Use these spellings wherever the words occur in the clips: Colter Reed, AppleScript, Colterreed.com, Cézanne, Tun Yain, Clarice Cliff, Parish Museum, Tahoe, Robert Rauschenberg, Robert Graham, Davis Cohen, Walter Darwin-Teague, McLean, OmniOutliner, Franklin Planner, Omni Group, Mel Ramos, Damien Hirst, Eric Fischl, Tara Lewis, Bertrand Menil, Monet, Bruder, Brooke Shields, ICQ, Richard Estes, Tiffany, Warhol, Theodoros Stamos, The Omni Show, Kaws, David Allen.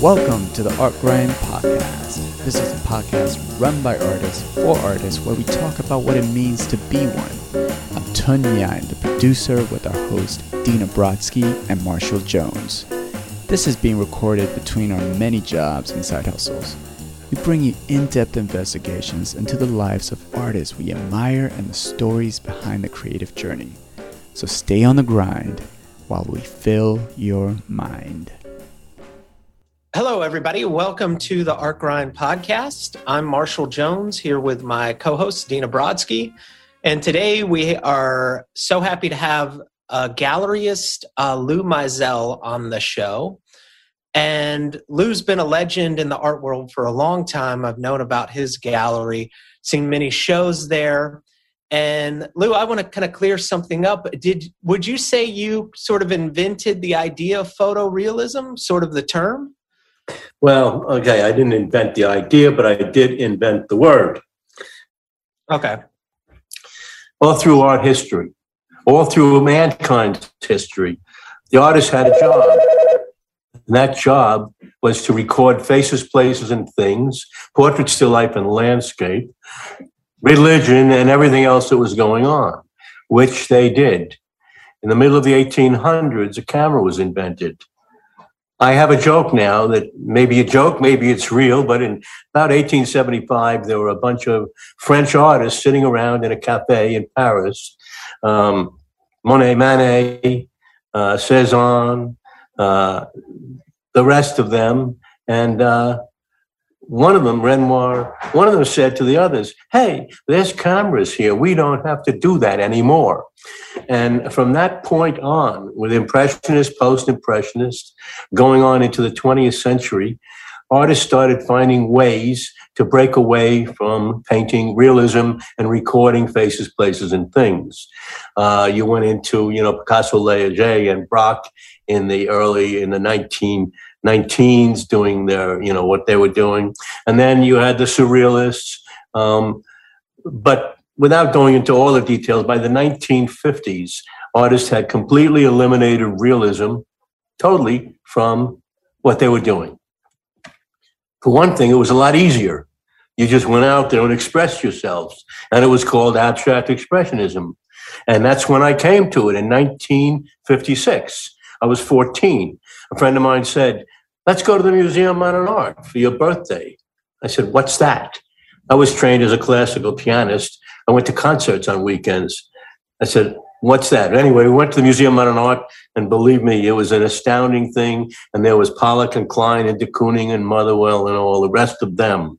Welcome to the Art Grind Podcast. This is a podcast run by artists for artists where we talk about what it means to be one. I'm Tun Yain, the producer, with our hosts Dina Brodsky and Marshall Jones. This is being recorded between our many jobs and side hustles. We bring you in-depth investigations into the lives of artists we admire and the stories behind the creative journey. So stay on the grind while we fill your mind. Hello, everybody. Welcome to the Art Grind Podcast. I'm Marshall Jones here with my co-host, Dina Brodsky. And today we are so happy to have galleryist Lou Meisel on the show. And Lou's been a legend in the art world for a long time. I've known about his gallery, seen many shows there. And Lou, I want to kind of clear something up. Would you say you sort of invented the idea of photorealism, sort of the term? Well, okay, I didn't invent the idea, but I did invent the word. Okay. All through art history, all through mankind's history, the artist had a job. And that job was to record faces, places, and things, portrait, still life, and landscape, religion, and everything else that was going on, which they did. In the middle of the 1800s, a camera was invented. I have a joke now that maybe a joke, maybe it's real, but in about 1875, there were a bunch of French artists sitting around in a cafe in Paris. Monet, Manet, Cézanne, the rest of them. And one of them, Renoir, one of them said to the others, hey, there's cameras here. We don't have to do that anymore. And from that point on, with Impressionists, Post-Impressionists, going on into the 20th century, artists started finding ways to break away from painting realism and recording faces, places, and things. You went into, Picasso, Leger, and Braque in the 1919s doing their, what they were doing. And then you had the Surrealists. But without going into all the details, by the 1950s, artists had completely eliminated realism totally from what they were doing. For one thing, it was a lot easier. You just went out there and expressed yourselves, and it was called abstract expressionism. And that's when I came to it in 1956. I was 14. A friend of mine said, let's go to the Museum of Modern Art for your birthday. I said, what's that? I was trained as a classical pianist. I went to concerts on weekends. I said, what's that? Anyway, we went to the Museum of Modern Art, and believe me, it was an astounding thing. And there was Pollock and Klein and de Kooning and Motherwell and all the rest of them.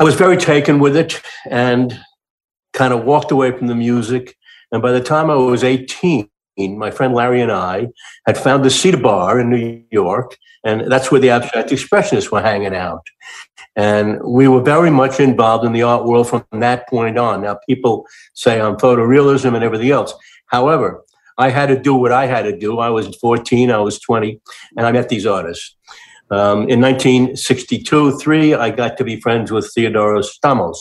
I was very taken with it and kind of walked away from the music. And by the time I was 18, my friend Larry and I had found the Cedar Bar in New York, and that's where the abstract expressionists were hanging out. And we were very much involved in the art world from that point on. Now, people say I'm photorealism and everything else. However, I had to do what I had to do. I was 14, I was 20, and I met these artists. In 1962-3, I got to be friends with Theodoros Stamos.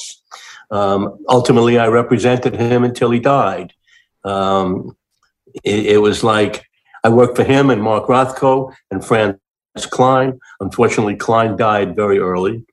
Ultimately, I represented him until he died. It was like I worked for him and Mark Rothko and Franz Klein. Unfortunately, Klein died very early.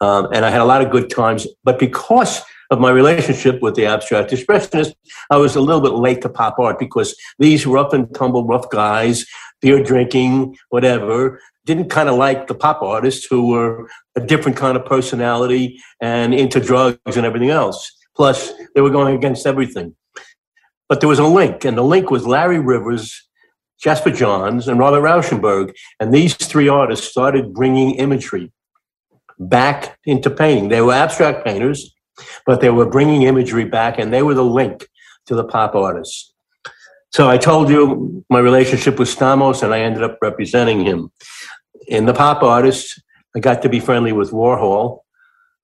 And I had a lot of good times. But because of my relationship with the abstract expressionists, I was a little bit late to pop art because these rough and tumble, rough guys, beer drinking, whatever, didn't kind of like the pop artists who were a different kind of personality and into drugs and everything else. Plus, they were going against everything. But there was a link, and the link was Larry Rivers, Jasper Johns, and Robert Rauschenberg. And these three artists started bringing imagery back into painting. They were abstract painters, but they were bringing imagery back, and they were the link to the pop artists. So I told you my relationship with Stamos, and I ended up representing him. In the pop artists, I got to be friendly with Warhol,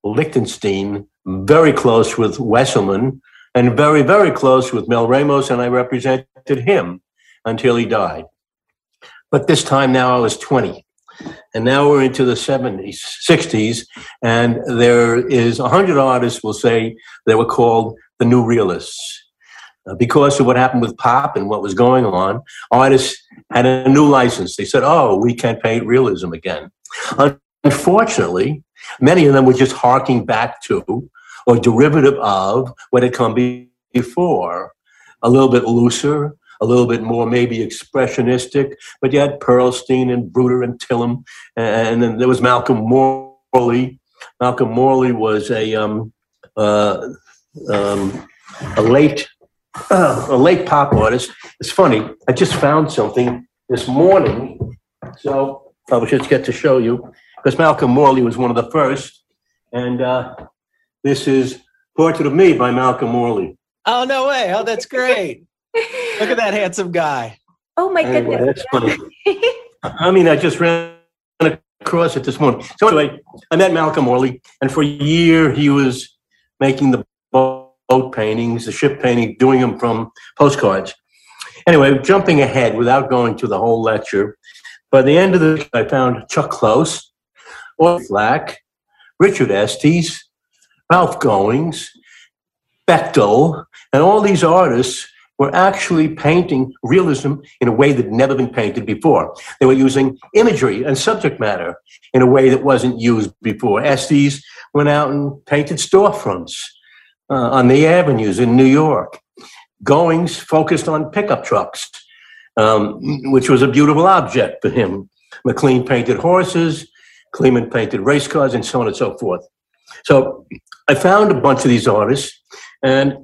Lichtenstein, very close with Wesselman, and very, very close with Mel Ramos, and I represented him until he died. But this time now I was 20. And now we're into the 70s, 60s, and there is 100 artists will say they were called the new realists. Because of what happened with pop and what was going on, artists had a new license. They said, oh, we can paint realism again. Unfortunately, many of them were just harking back to or derivative of what had come before, a little bit looser, a little bit more maybe expressionistic, but you had Perlstein and Bruder and Tillam, and then there was Malcolm Morley. Malcolm Morley was a late pop artist. It's funny, I just found something this morning, so I should get to show you, because Malcolm Morley was one of the first, and this is Portrait of Me by Malcolm Morley. Oh, no way. Oh, that's great. Look at that handsome guy. Oh, my goodness. That's funny. I mean, I just ran across it this morning. So anyway, I met Malcolm Morley, and for a year he was making the boat paintings, the ship painting, doing them from postcards. Anyway, jumping ahead without going to the whole lecture, by the end of the I found Chuck Close, Audrey Flack, Richard Estes, Ralph Goings, Bechtel, and all these artists were actually painting realism in a way that had never been painted before. They were using imagery and subject matter in a way that wasn't used before. Estes went out and painted storefronts on the avenues in New York. Goings focused on pickup trucks, which was a beautiful object for him. McLean painted horses, Kleeman painted race cars, and so on and so forth. So I found a bunch of these artists, and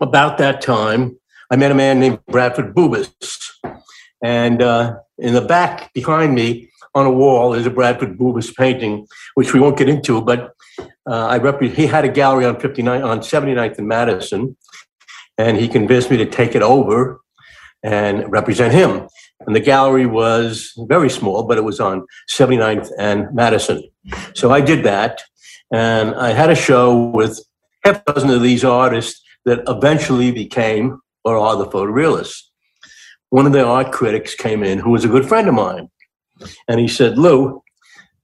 about that time, I met a man named Bradford Boubis. And in the back behind me on a wall is a Bradford Boubis painting, which we won't get into, but he had a gallery on 79th and Madison, and he convinced me to take it over and represent him. And the gallery was very small, but it was on 79th and Madison. So I did that, and I had a show with half a dozen of these artists that eventually became or are the photorealists. One of the art critics came in who was a good friend of mine. And he said, Lou,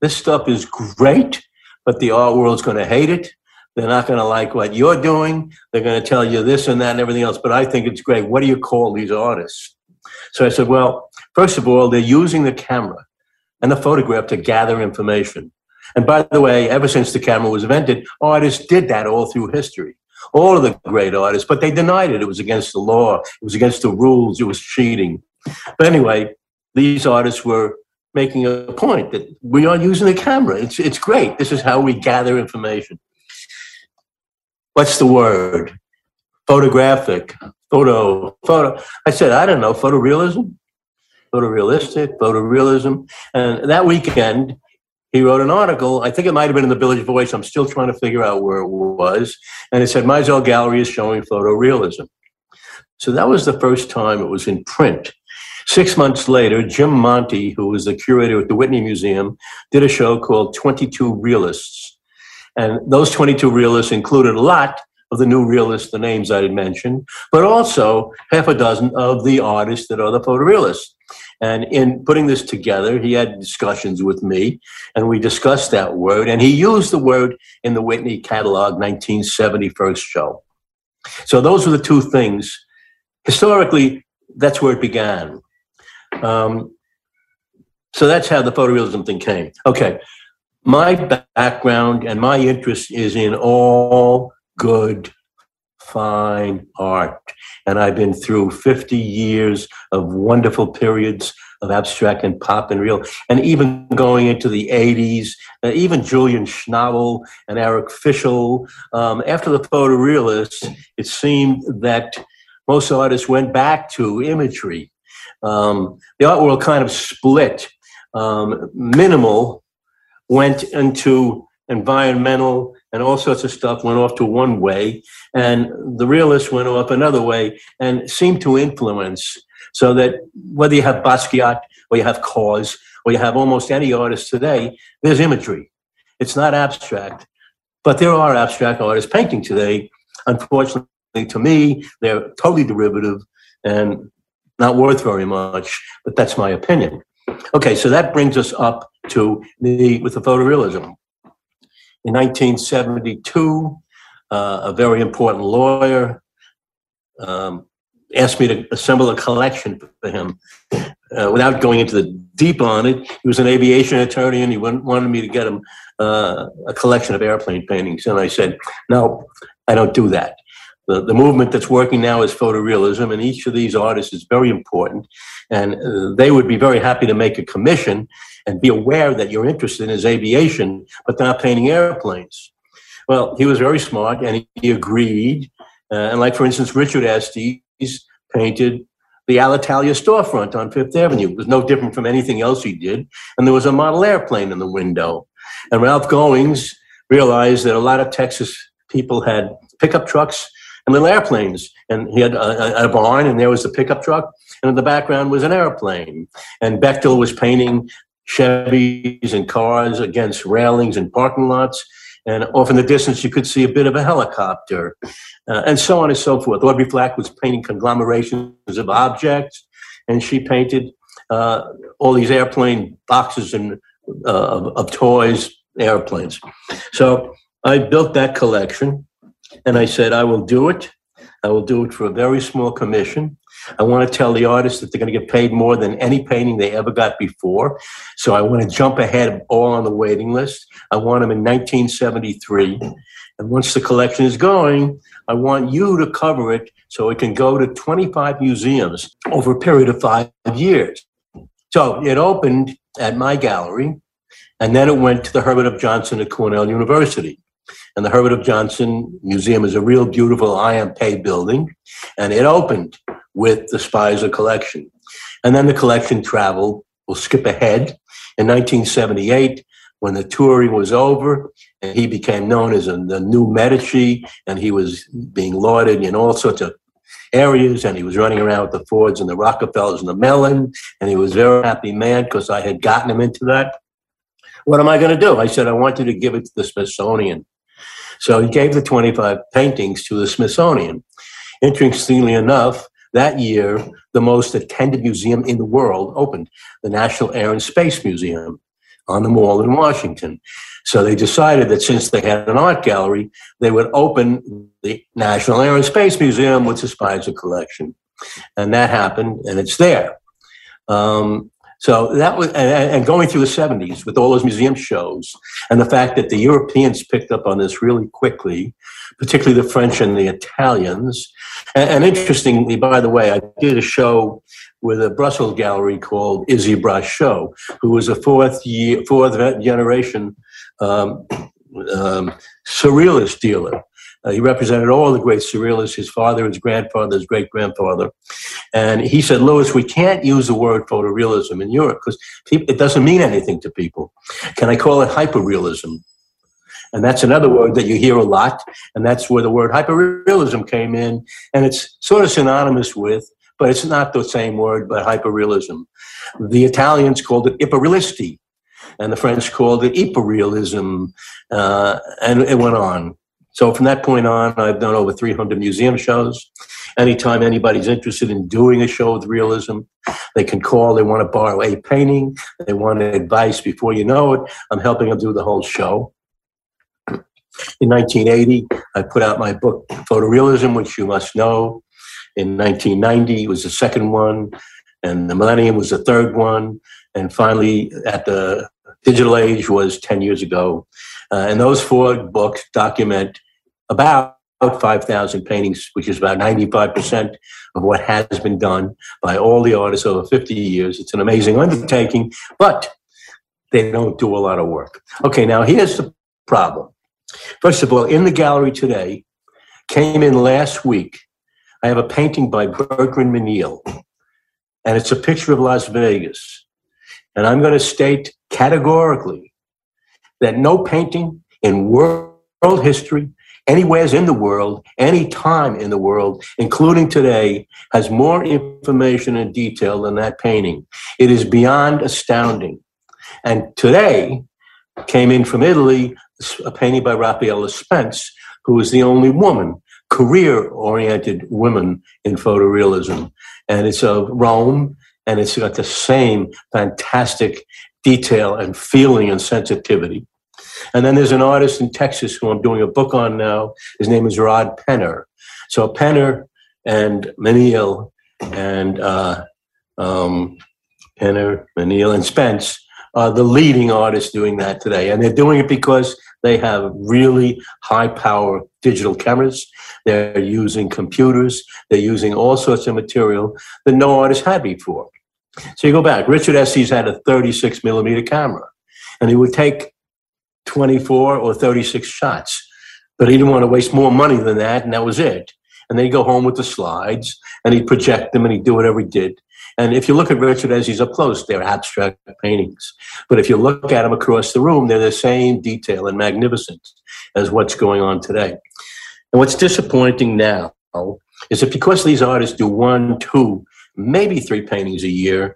this stuff is great, but the art world's going to hate it. They're not going to like what you're doing. They're going to tell you this and that and everything else, but I think it's great. What do you call these artists? So I said, well, first of all, they're using the camera and the photograph to gather information. And by the way, ever since the camera was invented, artists did that all through history. All of the great artists, but they denied it. It was against the law. It was against the rules. It was cheating. But anyway, these artists were making a point that we are using the camera. It's great. This is how we gather information. What's the word? Photographic. Photo. I said, I don't know, photorealism? Photorealistic, photorealism. And that weekend, he wrote an article, I think it might have been in the Village Voice, I'm still trying to figure out where it was, and it said, Meisel Gallery is showing photorealism. So that was the first time it was in print. 6 months later, Jim Monty, who was the curator at the Whitney Museum, did a show called 22 Realists. And those 22 realists included a lot of the new realists, the names I had mentioned, but also half a dozen of the artists that are the photorealists. And in putting this together, he had discussions with me, and we discussed that word, and he used the word in the Whitney catalog 1970 first show. So those were the two things. Historically, that's where it began. So that's how the photorealism thing came. Okay, my background and my interest is in all good fine art. And I've been through 50 years of wonderful periods of abstract and pop and real, and even going into the 80s, even Julian Schnabel and Eric Fischl. After the photorealists, it seemed that most artists went back to imagery. The art world kind of split. Minimal went into environmental, and all sorts of stuff went off to one way, and the realists went off another way and seemed to influence, so that whether you have Basquiat or you have Kaws or you have almost any artist today, there's imagery. It's not abstract, but there are abstract artists painting today. Unfortunately, to me, they're totally derivative and not worth very much, but that's my opinion. Okay, so that brings us up to the photorealism. In 1972, a very important lawyer, asked me to assemble a collection for him. Without going into the deep on it, he was an aviation attorney, and he wanted me to get him a collection of airplane paintings. And I said, no, I don't do that. The movement that's working now is photorealism, and each of these artists is very important. And they would be very happy to make a commission and be aware that your interest in is aviation, but they're not painting airplanes. Well, he was very smart, and he agreed. And like, for instance, Richard Estes painted the Alitalia storefront on Fifth Avenue. It was no different from anything else he did. And there was a model airplane in the window. And Ralph Goings realized that a lot of Texas people had pickup trucks and little airplanes. And he had a barn, and there was the pickup truck. And in the background was an airplane. And Bechtel was painting Chevys and cars against railings and parking lots. And off in the distance, you could see a bit of a helicopter, and so on and so forth. Audrey Flack was painting conglomerations of objects, and she painted all these airplane boxes and of toys, airplanes. So I built that collection, and I said, I will do it. I will do it for a very small commission. I want to tell the artists that they're going to get paid more than any painting they ever got before. So I want to jump ahead all on the waiting list. I want them in 1973. And once the collection is going, I want you to cover it so it can go to 25 museums over a period of 5 years. So it opened at my gallery, and then it went to the Herbert F. Johnson at Cornell University. And the Herbert F. Johnson Museum is a real beautiful IMP building, and it opened with the Spicer collection. And then the collection traveled. We'll skip ahead. In 1978, when the touring was over, and he became known as the new Medici, and he was being lauded in all sorts of areas, and he was running around with the Fords and the Rockefellers and the Mellon, and he was a very happy man because I had gotten him into that. What am I going to do? I said, I want you to give it to the Smithsonian. So he gave the 25 paintings to the Smithsonian. Interestingly enough, that year, the most attended museum in the world opened, the National Air and Space Museum on the Mall in Washington. So they decided that since they had an art gallery, they would open the National Air and Space Museum with the Spicer collection. And that happened, and it's there. So that was, and going through the 70s with all those museum shows, and the fact that the Europeans picked up on this really quickly, particularly the French and the Italians. And interestingly, by the way, I did a show with a Brussels gallery called Izzy Brachot, who was a fourth generation surrealist dealer. He represented all the great surrealists, his father, his grandfather, his great-grandfather. And he said, Louis, we can't use the word photorealism in Europe because it doesn't mean anything to people. Can I call it hyperrealism? And that's another word that you hear a lot, and that's where the word hyperrealism came in. And it's sort of synonymous with, but it's not the same word, but hyperrealism. The Italians called it iperrealisti, and the French called it hyperrealism, and it went on. So from that point on, I've done over 300 museum shows. Anytime anybody's interested in doing a show with realism, they can call. They want to borrow a painting. They want advice. Before you know it, I'm helping them do the whole show. In 1980, I put out my book, Photorealism, which you must know. In 1990, it was the second one, and the millennium was the third one. And finally, at the digital age was 10 years ago. And those four books document about 5,000 paintings, which is about 95% of what has been done by all the artists over 50 years. It's an amazing undertaking, but they don't do a lot of work. Okay, now here's the problem. First of all, in the gallery today, came in last week, I have a painting by Bertrand Menil, and it's a picture of Las Vegas. And I'm going to state categorically that no painting in world history, anywhere in the world, any time in the world, including today, has more information and detail than that painting. It is beyond astounding. And today came in from Italy a painting by Raffaella Spence, who is the only woman, career-oriented woman in photorealism. And it's of Rome, and it's got the same fantastic detail and feeling and sensitivity. And then there's an artist in Texas who I'm doing a book on now. His name is Rod Penner. So Penner and Menil and Spence are the leading artists doing that today. And they're doing it because they have really high power digital cameras. They're using computers. They're using all sorts of material that no artist had before. So you go back, Richard Estes had a 36 millimeter camera and he would take 24 or 36 shots, but he didn't want to waste more money than that. And that was it. And then he'd go home with the slides and he'd project them and he'd do whatever he did. And if you look at Richard Estes up close, they're abstract paintings. But if you look at them across the room, they're the same detail and magnificence as what's going on today. And what's disappointing now is that because these artists do one, two, maybe three paintings a year,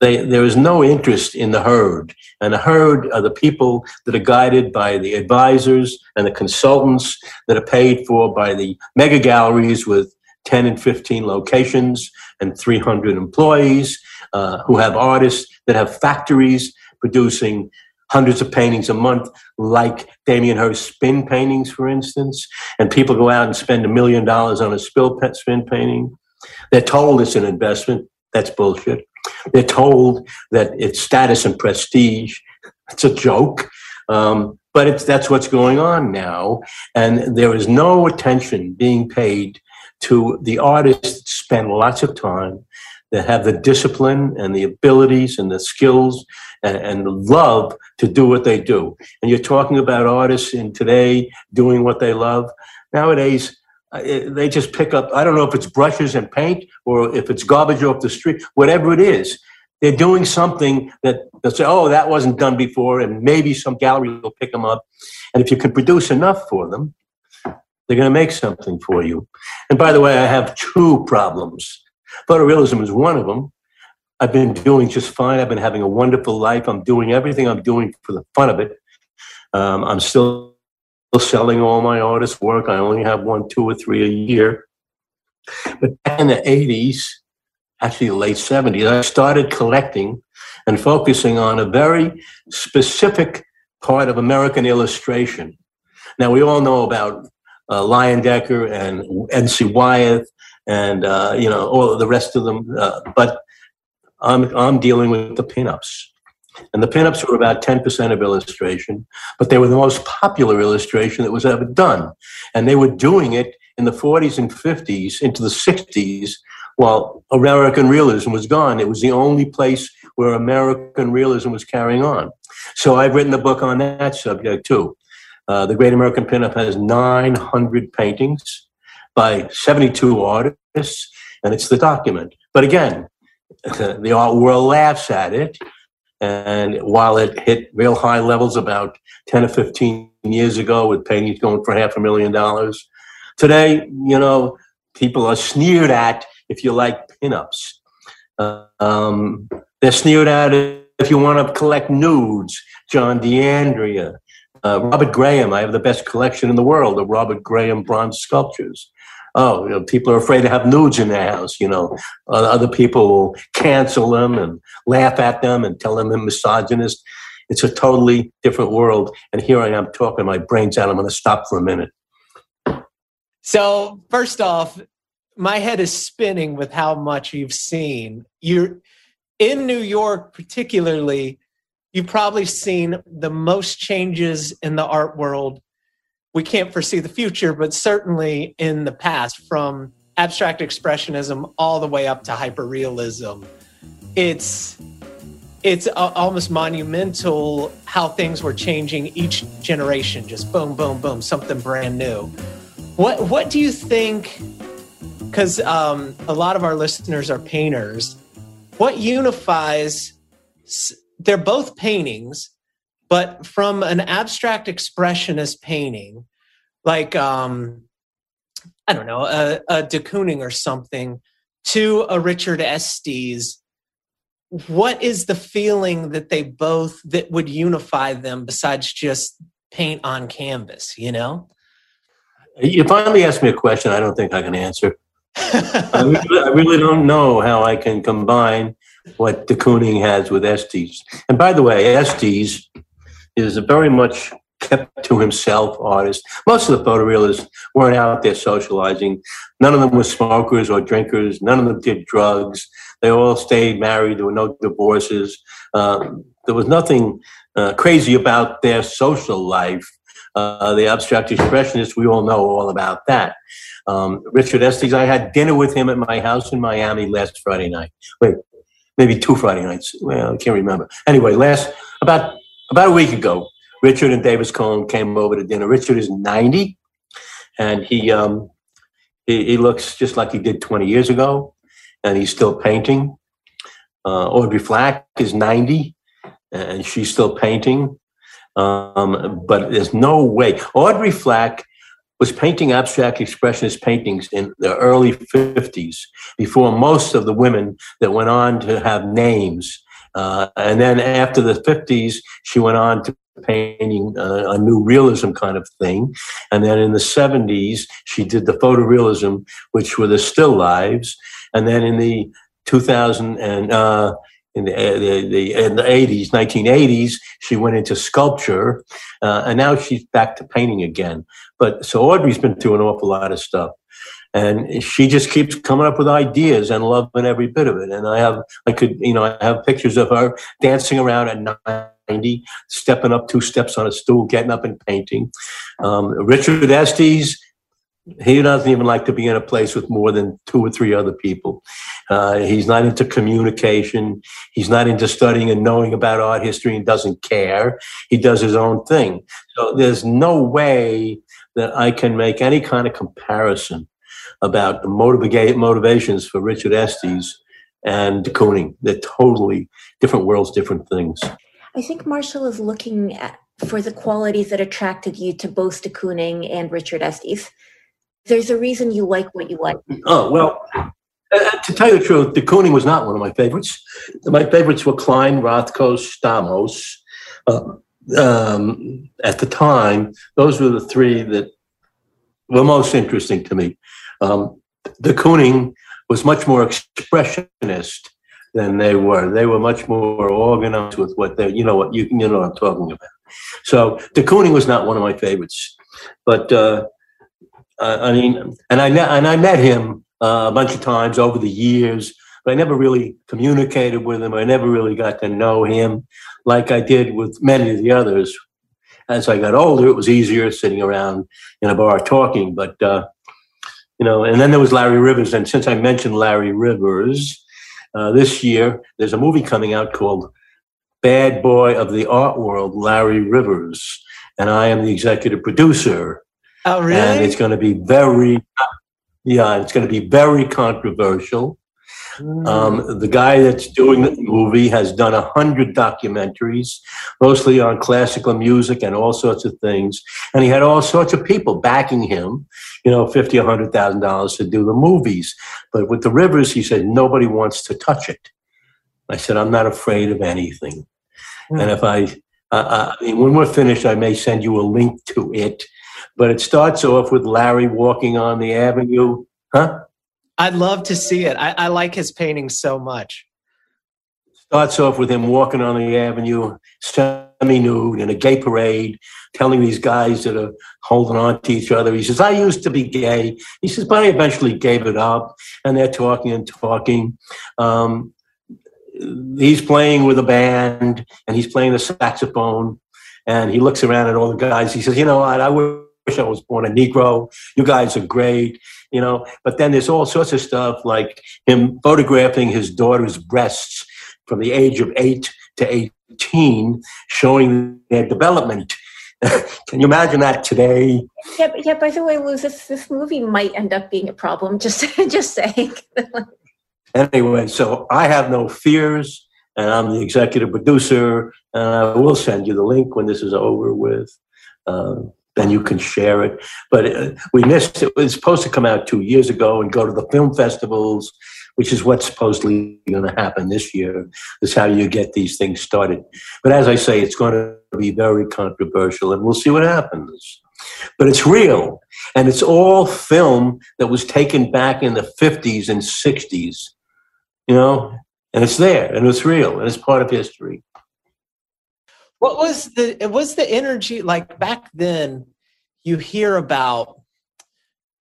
there is no interest in the herd. And the herd are the people that are guided by the advisors and the consultants that are paid for by the mega galleries with 10 and 15 locations and 300 employees who have artists that have factories producing hundreds of paintings a month, like Damien Hirst's spin paintings, for instance. And people go out and spend $1 million on a spin painting. They're told it's an investment. That's bullshit. They're told that it's status and prestige. It's a joke. But that's what's going on now. And there is no attention being paid to the artists that spend lots of time, that have the discipline and the abilities and the skills and the love to do what they do. And you're talking about artists in today doing what they love. Nowadays, they just pick up, I don't know if it's brushes and paint or if it's garbage off the street, whatever it is. They're doing something that they'll say, oh, that wasn't done before, and maybe some gallery will pick them up. And if you can produce enough for them, they're going to make something for you. And by the way, I have two problems. Photorealism is one of them. I've been doing just fine. I've been having a wonderful life. I'm doing everything I'm doing for the fun of it. I'm still selling all my artist work. I only have one, two, or three a year. But back in the 80s, actually late 70s, I started collecting and focusing on a very specific part of American illustration. Now, we all know about Lion Decker and N.C. Wyeth and, all the rest of them. But I'm dealing with the pinups. And the pinups were about 10% of illustration, but they were the most popular illustration that was ever done. And they were doing it in the 40s and 50s into the 60s while American realism was gone. It was the only place where American realism was carrying on. So I've written a book on that subject, too. The Great American Pinup has 900 paintings by 72 artists, and it's the document. But again, the art world laughs at it, and while it hit real high levels about 10 or 15 years ago with paintings going for $500,000, today, people are sneered at if you like pinups. They're sneered at if you want to collect nudes, John DeAndrea. Robert Graham, I have the best collection in the world of Robert Graham bronze sculptures. Oh, people are afraid to have nudes in their house, Other people will cancel them and laugh at them and tell them they're misogynist. It's a totally different world. And here I am talking my brains out. I'm going to stop for a minute. So first off, my head is spinning with how much you've seen. You're in New York particularly. You've probably seen the most changes in the art world. We can't foresee the future, but certainly in the past, from abstract expressionism all the way up to hyperrealism. It's almost monumental how things were changing each generation. Just boom, boom, boom, something brand new. What do you think, because a lot of our listeners are painters, what unifies... They're both paintings, but from an abstract expressionist painting, like, a de Kooning or something, to a Richard Estes, what is the feeling that would unify them besides just paint on canvas, You finally asked me a question I don't think I can answer. I really don't know how I can combine what de Kooning has with Estes. And by the way, Estes is very much kept to himself artist. Most of the photorealists weren't out there socializing. None of them were smokers or drinkers. None of them did drugs. They all stayed married. There were no divorces. There was nothing crazy about their social life. The abstract expressionists, we all know all about that. Richard Estes, I had dinner with him at my house in Miami last Friday night. Wait, maybe two Friday nights. Well, I can't remember. Anyway, about a week ago, Richard and Davis Cohen came over to dinner. Richard is 90, and he looks just like he did 20 years ago, and he's still painting. Audrey Flack is 90, and she's still painting. But there's no way. Audrey Flack was painting abstract expressionist paintings in the early 50s, before most of the women that went on to have names. And then after the 50s, she went on to painting a new realism kind of thing. And then in the 70s, she did the photorealism, which were the still lives. And then in the 1980s, she went into sculpture, and now she's back to painting again. But so Audrey's been through an awful lot of stuff, and she just keeps coming up with ideas and loving every bit of it. And I have pictures of her dancing around at 90, stepping up two steps on a stool, getting up and painting. Richard Estes, he doesn't even like to be in a place with more than two or three other people. He's not into communication. He's not into studying and knowing about art history and doesn't care. He does his own thing. So there's no way that I can make any kind of comparison about the motivations for Richard Estes and de Kooning. They're totally different worlds, different things. I think Marshall is looking for the qualities that attracted you to both de Kooning and Richard Estes. There's a reason you like what you like. Oh, well, to tell you the truth, de Kooning was not one of my favorites. My favorites were Klein, Rothko, Stamos. At the time, those were the three that were most interesting to me. De Kooning was much more expressionist than they were. They were much more organized with what they, you know what I'm talking about. So de Kooning was not one of my favorites, but, I met him a bunch of times over the years, but I never really communicated with him. I never really got to know him like I did with many of the others. As I got older, it was easier sitting around in a bar talking. But, and then there was Larry Rivers. And since I mentioned Larry Rivers, this year, there's a movie coming out called Bad Boy of the Art World, Larry Rivers. And I am the executive producer. Oh, really? And it's going to be very controversial. Mm. The guy that's doing the movie has done 100 documentaries, mostly on classical music and all sorts of things. And he had all sorts of people backing him, $50,000, $100,000 to do the movies. But with the Rivers, he said, nobody wants to touch it. I said, I'm not afraid of anything. Mm. And if when we're finished, I may send you a link to it. But it starts off with Larry walking on the avenue. Huh? I'd love to see it. I like his painting so much. Starts off with him walking on the avenue, semi-nude, in a gay parade, telling these guys that are holding on to each other. He says, I used to be gay. He says, but I eventually gave it up. And they're talking and talking. He's playing with a band, and he's playing the saxophone. And he looks around at all the guys. He says, you know what? I wish I was born a Negro. You guys are great, But then there's all sorts of stuff like him photographing his daughter's breasts from the age of 8 to 18, showing their development. Can you imagine that today? Yeah, by the way, Lou, this movie might end up being a problem, just saying. Anyway, so I have no fears. And I'm the executive producer, and I will send you the link when this is over with. Then you can share it. But we missed it. It was supposed to come out 2 years ago and go to the film festivals, which is what's supposedly going to happen this year. That's how you get these things started. But as I say, it's going to be very controversial, and we'll see what happens. But it's real, and it's all film that was taken back in the 50s and 60s, And it's there, and it's real, and it's part of history. What was the energy like back then? You hear about,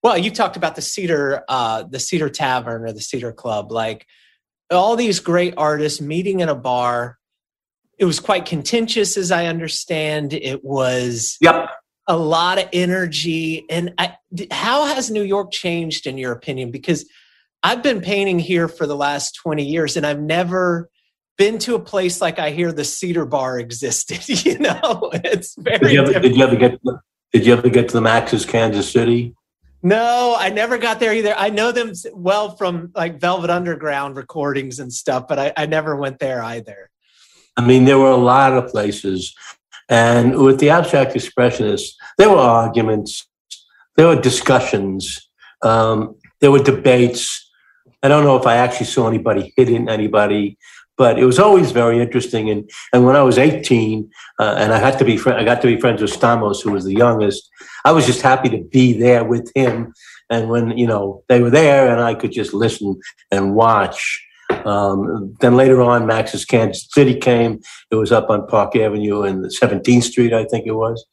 well, you talked about the Cedar Tavern or the Cedar Club, like all these great artists meeting in a bar. It was quite contentious, as I understand. It was a lot of energy. And how has New York changed, in your opinion? Because I've been painting here for the last 20 years, and I've never been to a place like I hear the Cedar Bar existed. You know, it's very different. Did you ever get to the Max's Kansas City? No, I never got there either. I know them well from like Velvet Underground recordings and stuff, but I never went there either. I mean, there were a lot of places. And with the abstract expressionists, there were arguments, there were discussions, there were debates. I don't know if I actually saw anybody hitting anybody, but it was always very interesting. And when I was 18, and I got to be friends with Stamos, who was the youngest, I was just happy to be there with him. And when, you know, they were there and I could just listen and watch. Then later on, Max's Kansas City came. It was up on Park Avenue and 17th Street, I think it was.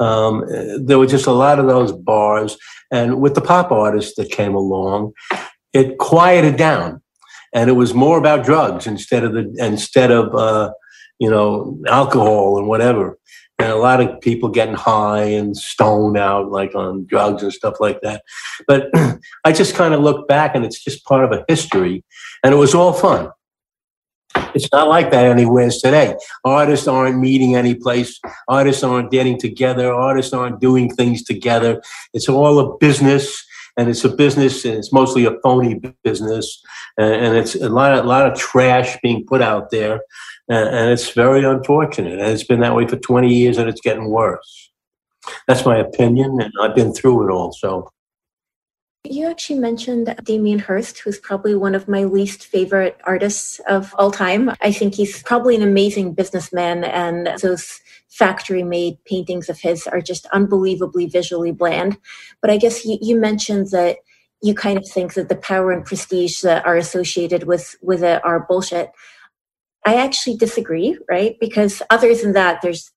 There were just a lot of those bars. And with the pop artists that came along, it quieted down. And it was more about drugs instead of alcohol and whatever. And a lot of people getting high and stoned out, like on drugs and stuff like that. But I just kind of look back, and it's just part of a history. And it was all fun. It's not like that anywhere today. Artists aren't meeting anyplace. Artists aren't getting together. Artists aren't doing things together. It's all a business. And it's a business, and it's mostly a phony business, and it's a lot of trash being put out there, and it's very unfortunate. And it's been that way for 20 years, and it's getting worse. That's my opinion, and I've been through it all. So, you actually mentioned Damien Hirst, who's probably one of my least favorite artists of all time. I think he's probably an amazing businessman, and those factory-made paintings of his are just unbelievably visually bland. But I guess you mentioned that you kind of think that the power and prestige that are associated with it are bullshit. I actually disagree, right? Because other than that, there's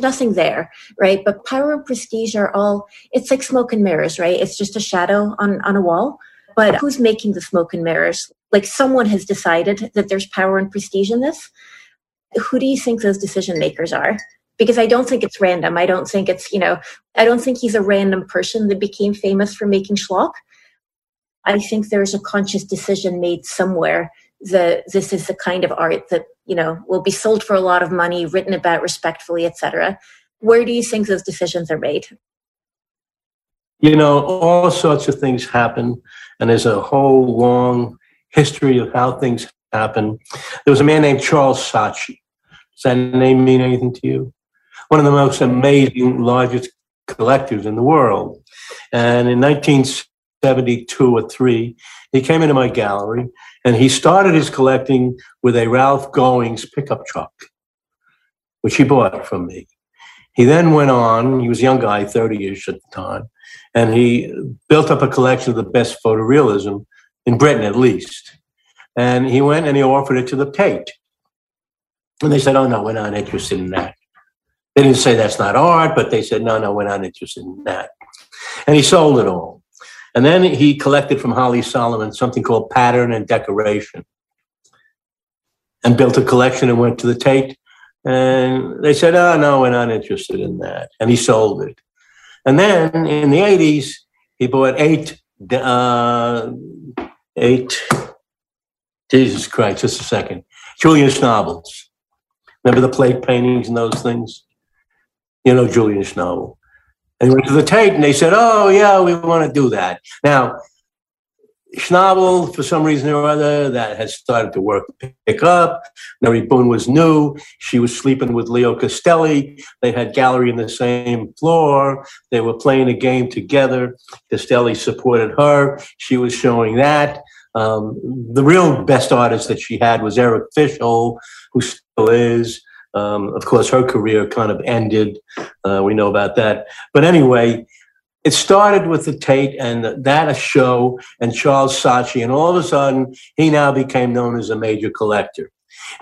nothing there, right? But power and prestige are all, it's like smoke and mirrors, right? It's just a shadow on a wall. But who's making the smoke and mirrors? Like someone has decided that there's power and prestige in this. Who do you think those decision makers are? Because I don't think it's random. I don't think it's, I don't think he's a random person that became famous for making schlock. I think there's a conscious decision made somewhere that this is the kind of art that, will be sold for a lot of money, written about respectfully, etc. Where do you think those decisions are made? All sorts of things happen, and there's a whole long history of how things happen. There was a man named Charles Saatchi. Does that name mean anything to you? One of the most amazing, largest collectors in the world. And in 1972 or 3, he came into my gallery, and he started his collecting with a Ralph Goings pickup truck, which he bought from me. He then went on, he was a young guy, 30-ish at the time, and he built up a collection of the best photorealism, in Britain at least. And he went and he offered it to the Tate. And they said, oh, no, we're not interested in that. They didn't say that's not art, but they said, no, we're not interested in that. And he sold it all. And then he collected from Holly Solomon something called pattern and decoration and built a collection and went to the Tate. And they said, oh, no, we're not interested in that. And he sold it. And then in the 80s, he bought eight. Jesus Christ, just a second. Julian Schnabels. Remember the plate paintings and those things? Julian Schnabel. And he went to the Tate and they said, oh, yeah, we want to do that. Now, Schnabel, for some reason or other, that has started to pick up. Mary Boone was new. She was sleeping with Leo Castelli. They had gallery in the same floor. They were playing a game together. Castelli supported her. She was showing that. The real best artist that she had was Eric Fischl, who still is. Of course, her career kind of ended. We know about that. But anyway, it started with the Tate and that a show and Charles Saatchi. And all of a sudden, he now became known as a major collector.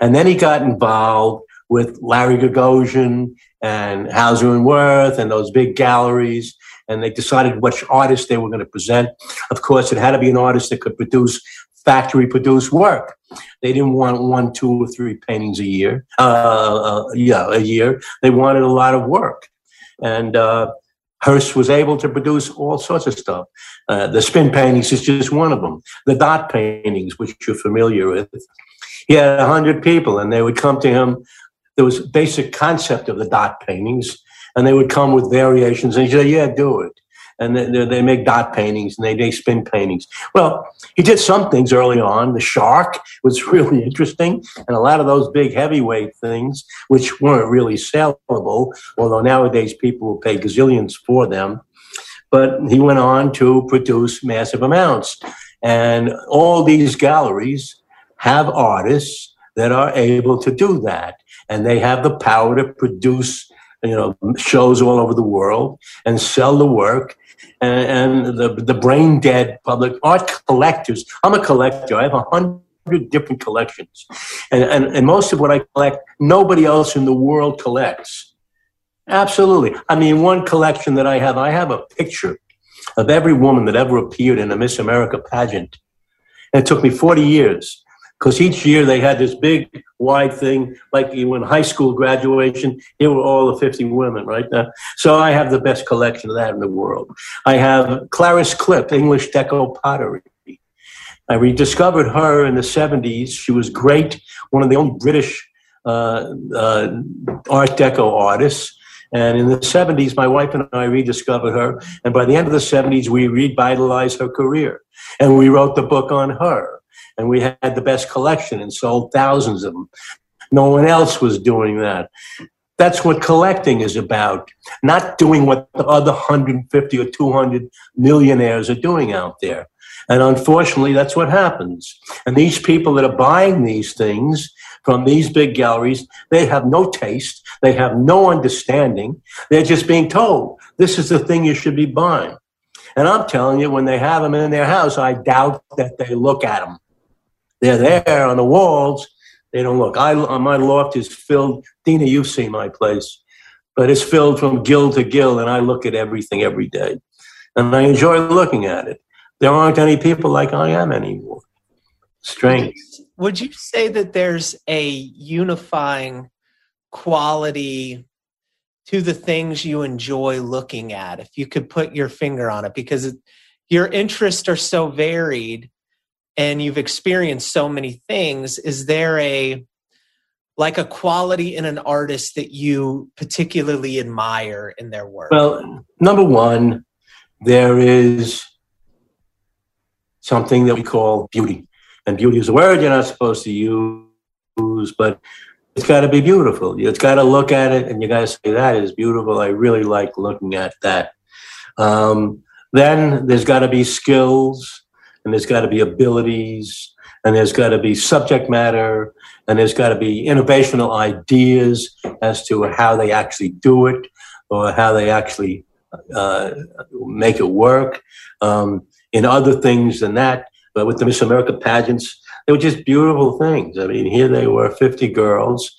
And then he got involved with Larry Gagosian and Hauser and Wirth and those big galleries, and they decided which artists they were going to present. Of course, it had to be an artist that could produce factory-produced work. They didn't want one, two, or three paintings a year. They wanted a lot of work. And Hearst was able to produce all sorts of stuff. The spin paintings is just one of them. The dot paintings, which you're familiar with. He had 100 people, and they would come to him. There was a basic concept of the dot paintings, and they would come with variations, and he'd say, yeah, do it. And they make dot paintings, and they spin paintings. Well, he did some things early on. The shark was really interesting, and a lot of those big heavyweight things, which weren't really sellable, although nowadays people will pay gazillions for them. But he went on to produce massive amounts. And all these galleries have artists that are able to do that, and they have the power to produce, you know, shows all over the world and sell the work. And the brain dead public art collectors. I'm a collector. I have 100 different collections, and most of what I collect, nobody else in the world collects. Absolutely. I mean, one collection that I have a picture of every woman that ever appeared in a Miss America pageant, and it took me 40 years. Because each year they had this big, wide thing, like you went high school graduation, here were all the 50 women, right? So I have the best collection of that in the world. I have Clarice Cliff, English Deco pottery. I rediscovered her in the 70s. She was great, one of the only British Art Deco artists. And in the 70s, my wife and I rediscovered her. And by the end of the 70s, we revitalized her career. And we wrote the book on her. And we had the best collection and sold thousands of them. No one else was doing that. That's what collecting is about, not doing what the other 150 or 200 millionaires are doing out there. And unfortunately, that's what happens. And these people that are buying these things from these big galleries, they have no taste. They have no understanding. They're just being told, this is the thing you should be buying. And I'm telling you, when they have them in their house, I doubt that they look at them. They're there on the walls. They don't look. My loft is filled. Dina, you've seen my place. But it's filled from gill to gill, and I look at everything every day. And I enjoy looking at it. There aren't any people like I am anymore. Strange. Would you say that there's a unifying quality to the things you enjoy looking at, if you could put your finger on it? Because your interests are so varied, and you've experienced so many things. Is there a quality in an artist that you particularly admire in their work? Well, number one, there is something that we call beauty. And beauty is a word you're not supposed to use, but it's got to be beautiful. It's got to look at it, and you got to say, that is beautiful. I really like looking at that. Then there's got to be skills. And there's got to be abilities, and there's got to be subject matter, and there's got to be innovational ideas as to how they actually do it or how they actually make it work in other things than that. But with the Miss America pageants, they were just beautiful things. I mean, here they were, 50 girls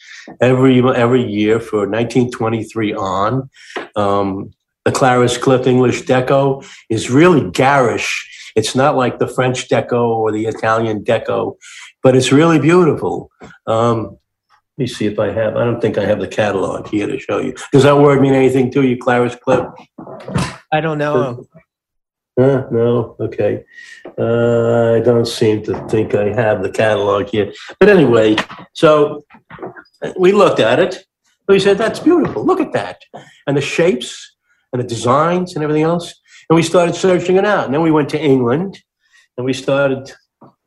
every year for 1923 on. The Clarice Cliff English Deco is really garish. It's not like the French Deco or the Italian Deco, but it's really beautiful. Let me see if I don't think I have the catalog here to show you. Does that word mean anything to you, Clarice Cliff? I don't know. No? Okay. I don't seem to think I have the catalog here. But anyway, so we looked at it. We said, that's beautiful. Look at that. And the shapes and the designs and everything else. And we started searching it out. And then we went to England, and we started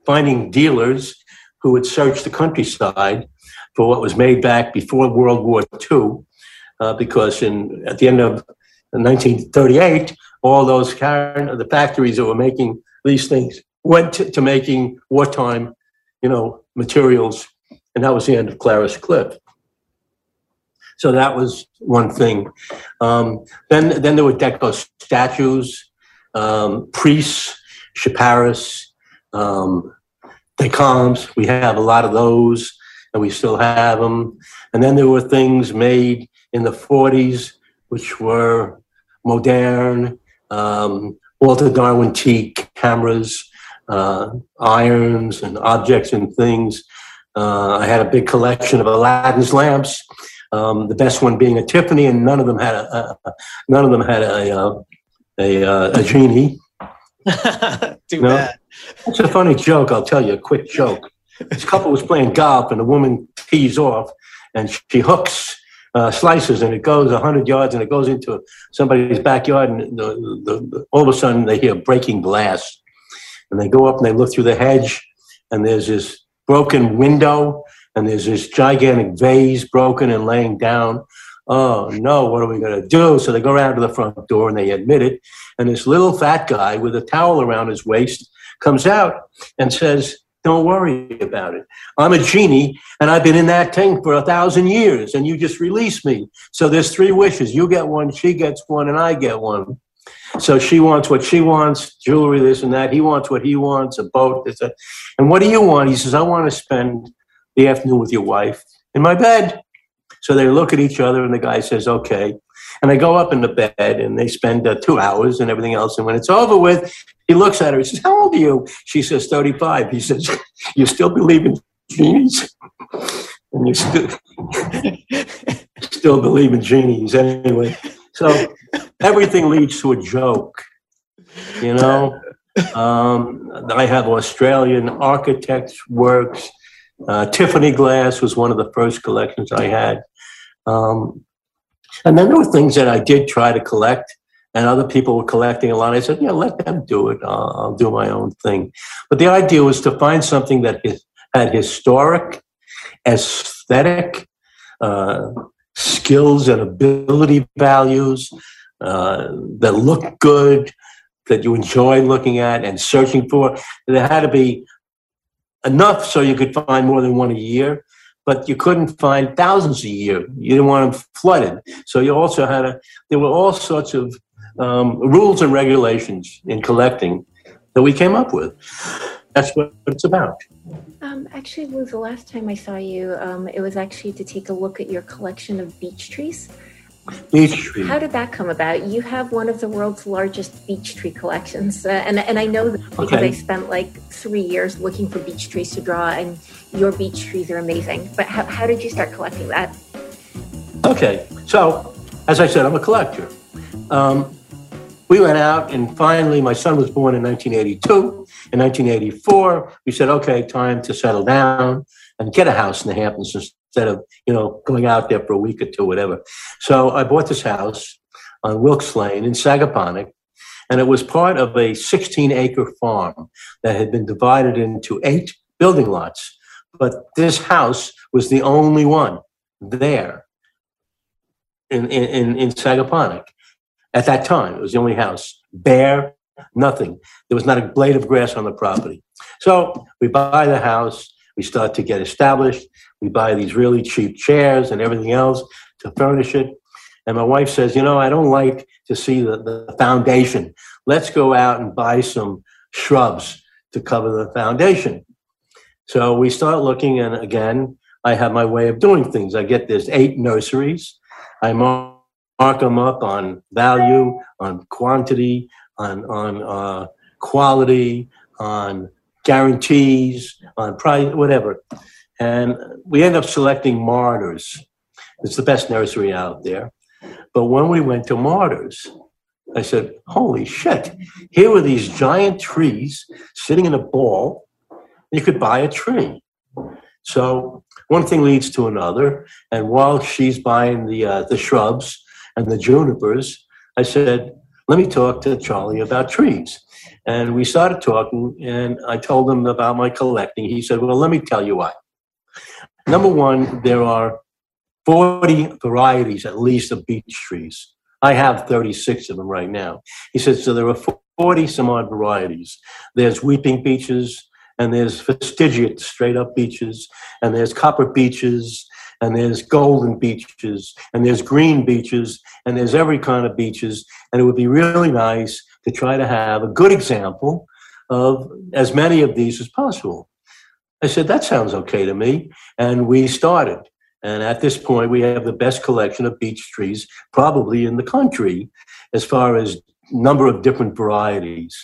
finding dealers who would search the countryside for what was made back before World War II, because at the end of 1938, all those the factories that were making these things went to making wartime, materials, and that was the end of Clarice Cliff. So that was one thing. Then there were Deco statues, priests, Chaparis, Decombs. We have a lot of those. and we still have them. And then there were things made in the 40s, which were modern, Walter Darwin-Teague cameras, irons and objects and things. I had a big collection of Aladdin's lamps, the best one being a Tiffany, and none of them had a genie. Too bad. That's a funny joke. I'll tell you a quick joke. This couple was playing golf, and the woman tees off, and she hooks slices, and it goes 100 yards, and it goes into somebody's backyard, and all of a sudden they hear breaking glass. And they go up and they look through the hedge, and there's this broken window, and there's this gigantic vase broken and laying down. Oh, no, what are we going to do? So they go around to the front door, and they admit it. And this little fat guy with a towel around his waist comes out and says, "Don't worry about it. I'm a genie, and I've been in that thing for 1,000 years, and you just released me. So there's three wishes. You get one, she gets one, and I get one. So she wants what she wants, jewelry, this and that. He wants what he wants, a boat, this, that. And what do you want?" He says, "I want to spend the afternoon with your wife in my bed." So they look at each other, and the guy says, "Okay." And they go up in the bed, and they spend 2 hours and everything else. And when it's over with, he looks at her. He says, "How old are you?" She says, 35. He says, "You still believe in genies?" And you still believe in genies anyway. So everything leads to a joke, you know. I have Australian architects' works. Tiffany glass was one of the first collections I had. And then there were things that I did try to collect, and other people were collecting a lot. I said, yeah, let them do it. I'll do my own thing. But the idea was to find something that had historic, aesthetic, skills and ability values, that look good, that you enjoy looking at and searching for. There had to be enough so you could find more than one a year, but you couldn't find thousands a year. You didn't want them flooded. So you also had there were all sorts of rules and regulations in collecting that we came up with. That's what it's about. Actually, Lou, the last time I saw you, it was actually to take a look at your collection of beech trees. Beech tree. How did that come about? You have one of the world's largest beech tree collections, and I know that because I spent like 3 years looking for beech trees to draw, and your beech trees are amazing. But how did you start collecting that? Okay, so as I said, I'm a collector. We went out, and finally, my son was born in 1982. In 1984, we said, okay, time to settle down and get a house in the Hamptons instead of, going out there for a week or two, whatever. So I bought this house on Wilkes Lane in Sagaponack, and it was part of a 16-acre farm that had been divided into 8 building lots. But this house was the only one there in Sagaponack. At that time, it was the only house, bare, nothing. There was not a blade of grass on the property. So we buy the house. We start to get established. We buy these really cheap chairs and everything else to furnish it. And my wife says, I don't like to see the foundation. Let's go out and buy some shrubs to cover the foundation. So we start looking, and again, I have my way of doing things. I get this 8 nurseries. I'm on. Mark them up on value, on quantity, on quality, on guarantees, on price, whatever. And we end up selecting Martyrs. It's the best nursery out there. But when we went to Martyrs, I said, holy shit, here were these giant trees sitting in a ball. You could buy a tree. So one thing leads to another. And while she's buying the shrubs and the junipers, I said, let me talk to Charlie about trees. And we started talking, and I told him about my collecting. He said, well, let me tell you why. Number one, there are 40 varieties, at least, of beech trees. I have 36 of them right now. He said, so there are 40 some odd varieties. There's weeping beeches, and there's fastigiate, straight up beeches, and there's copper beeches, and there's golden beeches, and there's green beeches, and there's every kind of beeches. And it would be really nice to try to have a good example of as many of these as possible. I said, that sounds okay to me. And we started. And at this point, we have the best collection of beech trees probably in the country as far as number of different varieties.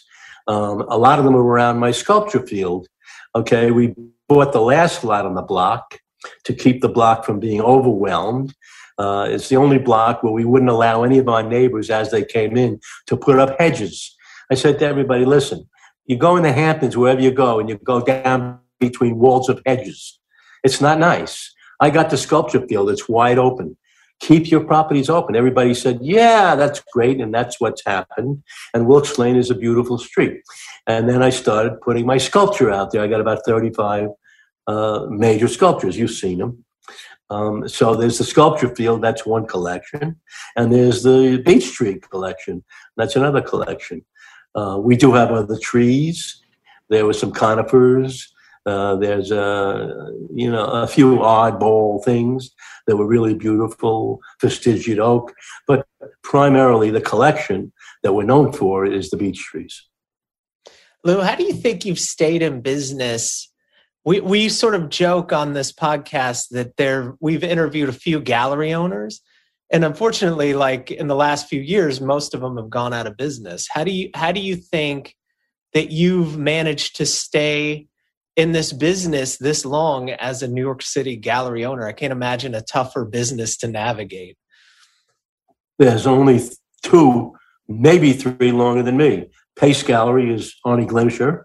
A lot of them are around my sculpture field. Okay, we bought the last lot on the block to keep the block from being overwhelmed. It's the only block where we wouldn't allow any of our neighbors as they came in to put up hedges. I said to everybody, listen, you go in the Hamptons, wherever you go, and you go down between walls of hedges. It's not nice. I got the sculpture field. It's wide open. Keep your properties open. Everybody said, yeah, that's great. And that's what's happened. And Wilkes Lane is a beautiful street. And then I started putting my sculpture out there. I got about 35 major sculptures. You've seen them. So there's the sculpture field. That's one collection. And there's the beech tree collection. That's another collection. We do have other trees. There were some conifers. There's a few oddball things that were really beautiful, fastigiate oak, but primarily the collection that we're known for is the beech trees. Lou, how do you think you've stayed in business? We sort of joke on this podcast that we've interviewed a few gallery owners, and unfortunately, like in the last few years, most of them have gone out of business. How do you think that you've managed to stay in this business this long as a New York City gallery owner? I can't imagine a tougher business to navigate. There's only two, maybe three longer than me. Pace Gallery is Arnie Glimcher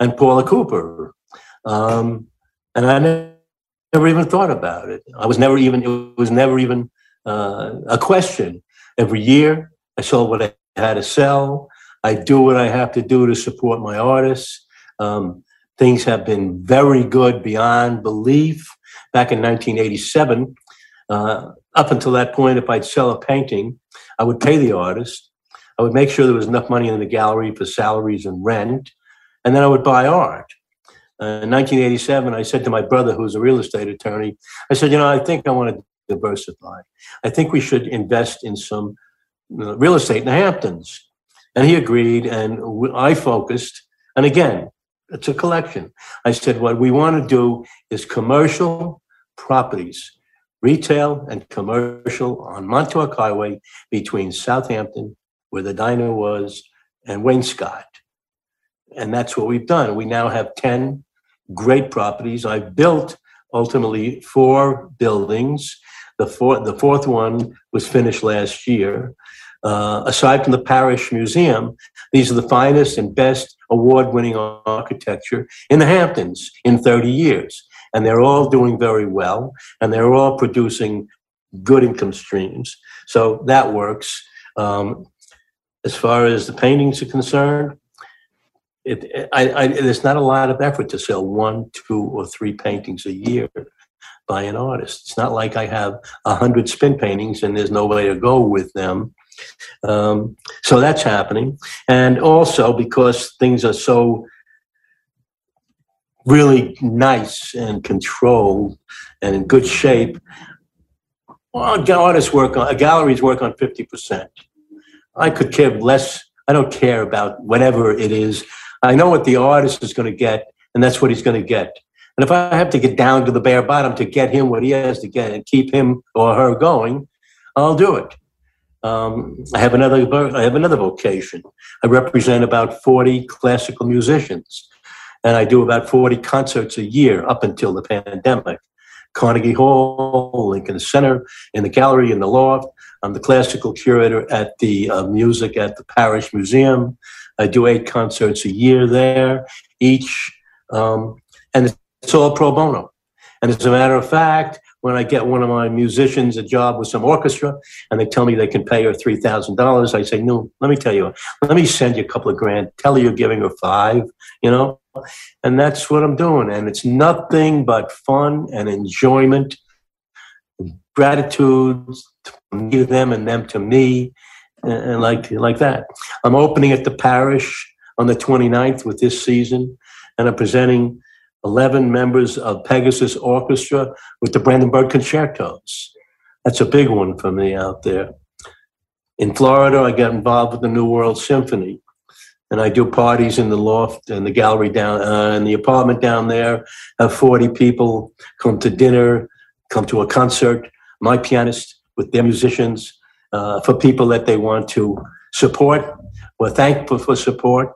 and Paula Cooper. And I never even thought about it. It was never even a question. Every year I sold what I had to sell. I do what I have to do to support my artists. Things have been very good beyond belief. Back in 1987, up until that point, if I'd sell a painting, I would pay the artist. I would make sure there was enough money in the gallery for salaries and rent, and then I would buy art. In 1987, I said to my brother, who's a real estate attorney, I said, I think I want to diversify. I think we should invest in some real estate in the Hamptons. And he agreed, and I focused. And again, it's a collection. I said, what we want to do is commercial properties, retail and commercial on Montauk Highway between Southampton, where the diner was, and Wainscott. And that's what we've done. We now have 10 great properties. I've built ultimately 4 buildings. The fourth one was finished last year. Aside from the Parish Museum, these are the finest and best award-winning architecture in the Hamptons in 30 years. And they're all doing very well, and they're all producing good income streams. So that works. As far as the paintings are concerned, there's not a lot of effort to sell 1, 2, or 3 paintings a year by an artist. It's not like I have 100 spin paintings and there's no way to go with them. So that's happening. And also because things are so really nice and controlled and in good shape, galleries work on 50%. I could care less. I don't care about whatever it is. I know what the artist is going to get, and that's what he's going to get. And if I have to get down to the bare bottom to get him what he has to get and keep him or her going, I'll do it. I have another vocation. I represent about 40 classical musicians, and I do about 40 concerts a year up until the pandemic. Carnegie Hall, Lincoln Center, in the gallery, in the loft. I'm the classical curator at the music at the Parish Museum. I do 8 concerts a year there, each, and it's all pro bono. And as a matter of fact, when I get one of my musicians a job with some orchestra and they tell me they can pay her $3,000, I say, no, let me tell you, let me send you a couple of grand, tell her you're giving her 5, and that's what I'm doing. And it's nothing but fun and enjoyment, gratitude to me to them and them to me, and like that. I'm opening at the Parish on the 29th with this season, and I'm presenting 11 members of Pegasus Orchestra with the Brandenburg Concertos. That's a big one for me out there. In Florida, I got involved with the New World Symphony. and I do parties in the loft and the gallery down and the apartment down there. Have 40 people come to dinner, come to a concert, my pianists with their musicians, for people that they want to support. We're thankful for support.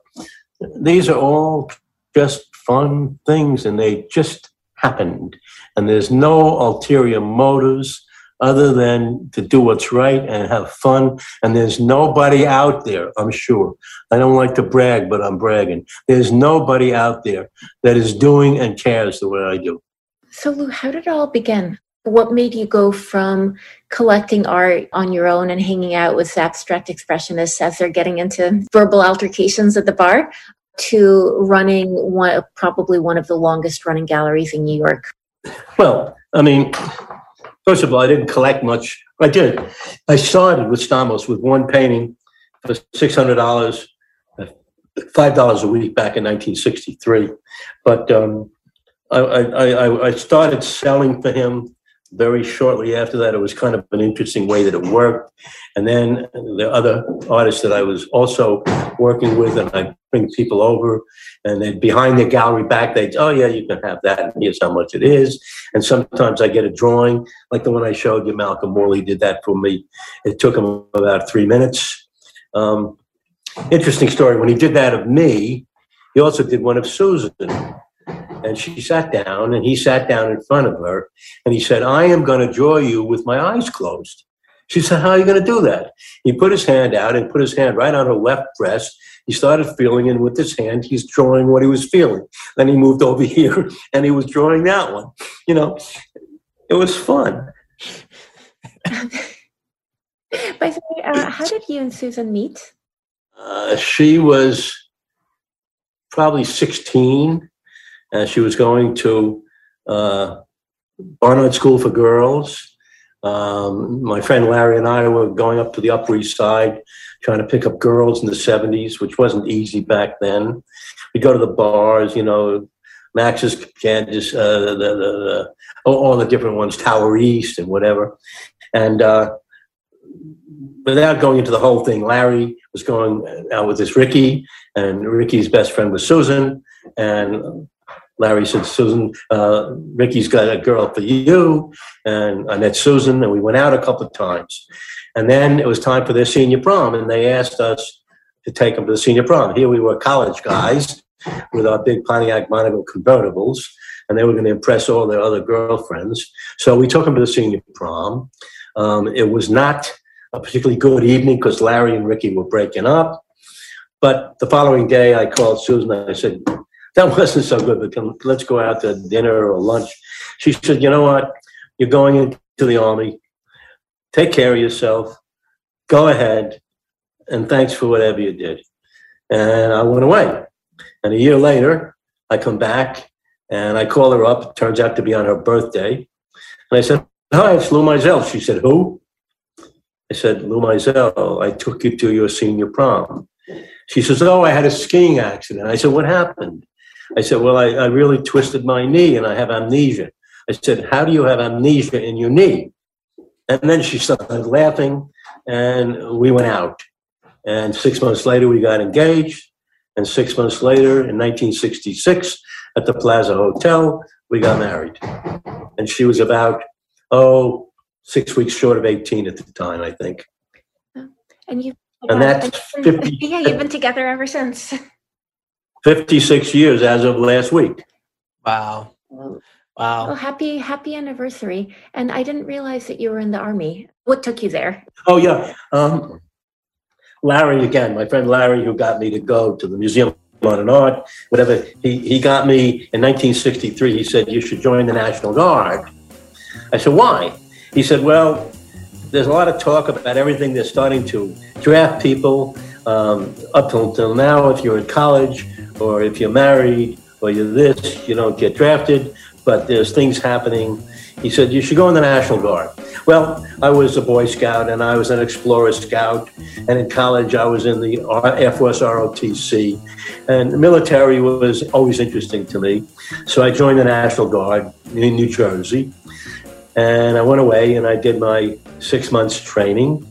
These are all just fun things, and they just happened. And there's no ulterior motives other than to do what's right and have fun. And there's nobody out there, I'm sure. I don't like to brag, but I'm bragging. There's nobody out there that is doing and cares the way I do. So, Lou, how did it all begin? What made you go from collecting art on your own and hanging out with abstract expressionists as they're getting into verbal altercations at the bar to running probably one of the longest running galleries in New York? Well, I mean, first of all, I didn't collect much. I did. I started with Stamos with one painting for $600, $5 a week back in 1963. But I started selling for him very shortly after that. It was kind of an interesting way that it worked. And then the other artists that I was also working with, and I'd bring people over, and then behind the gallery back, they'd, oh yeah, you can have that, and here's how much it is. And sometimes I get a drawing, like the one I showed you, Malcolm Morley did that for me. It took him about 3 minutes. Interesting story. When he did that of me, he also did one of Susan. And she sat down, and he sat down in front of her, and he said, I am going to draw you with my eyes closed. She said, how are you going to do that? He put his hand out and put his hand right on her left breast. He started feeling, and with his hand, he's drawing what he was feeling. Then he moved over here, and he was drawing that one. You know, it was fun. By the way, how did you and Susan meet? She was probably 16. She was going to Barnard School for Girls. My friend Larry and I were going up to the Upper East Side trying to pick up girls in the 70s, which wasn't easy back then. We'd go to the bars, you know, Max's, Kansas, all the different ones, Tower East and whatever. And without going into the whole thing, Larry was going out with this Ricky, and Ricky's best friend was Susan. And Larry said, Susan, Ricky's got a girl for you. And I met Susan, and we went out a couple of times. And then it was time for their senior prom, and they asked us to take them to the senior prom. Here we were, college guys, with our big Pontiac Monaco convertibles, and they were going to impress all their other girlfriends. So we took them to the senior prom. It was not a particularly good evening because Larry and Ricky were breaking up. But the following day, I called Susan, and I said, that wasn't so good, but let's go out to dinner or lunch. She said, you know what? You're going into the Army. Take care of yourself. Go ahead. And thanks for whatever you did. And I went away. And a year later, I come back, and I call her up. It turns out to be on her birthday. And I said, hi, it's Lou Meisel. She said, who? I said, Lou Meisel, I took you to your senior prom. She says, oh, I had a skiing accident. I said, what happened? I said, well, I really twisted my knee, and I have amnesia. I said, how do you have amnesia in your knee? And then she started laughing, and we went out. And 6 months later, we got engaged. And 6 months later, in 1966, at the Plaza Hotel, we got married. And she was about, 6 weeks short of 18 at the time, I think. And that's 50. Yeah, you've been together ever since. 56 years as of last week. Wow. Wow. Oh, happy anniversary. And I didn't realize that you were in the Army. What took you there? Oh, yeah. Larry, again, my friend Larry, who got me to go to the Museum of Modern Art, whatever. He got me in 1963. He said, you should join the National Guard. I said, why? He said, well, there's a lot of talk about everything. They're starting to draft people. Up until now, if you're in college or if you're married or you're this, you don't get drafted, but there's things happening. He said, you should go in the National Guard. Well, I was a Boy Scout, and I was an Explorer Scout. And in college, I was in the Air Force ROTC. And the military was always interesting to me. So I joined the National Guard in New Jersey. And I went away, and I did my 6 months training.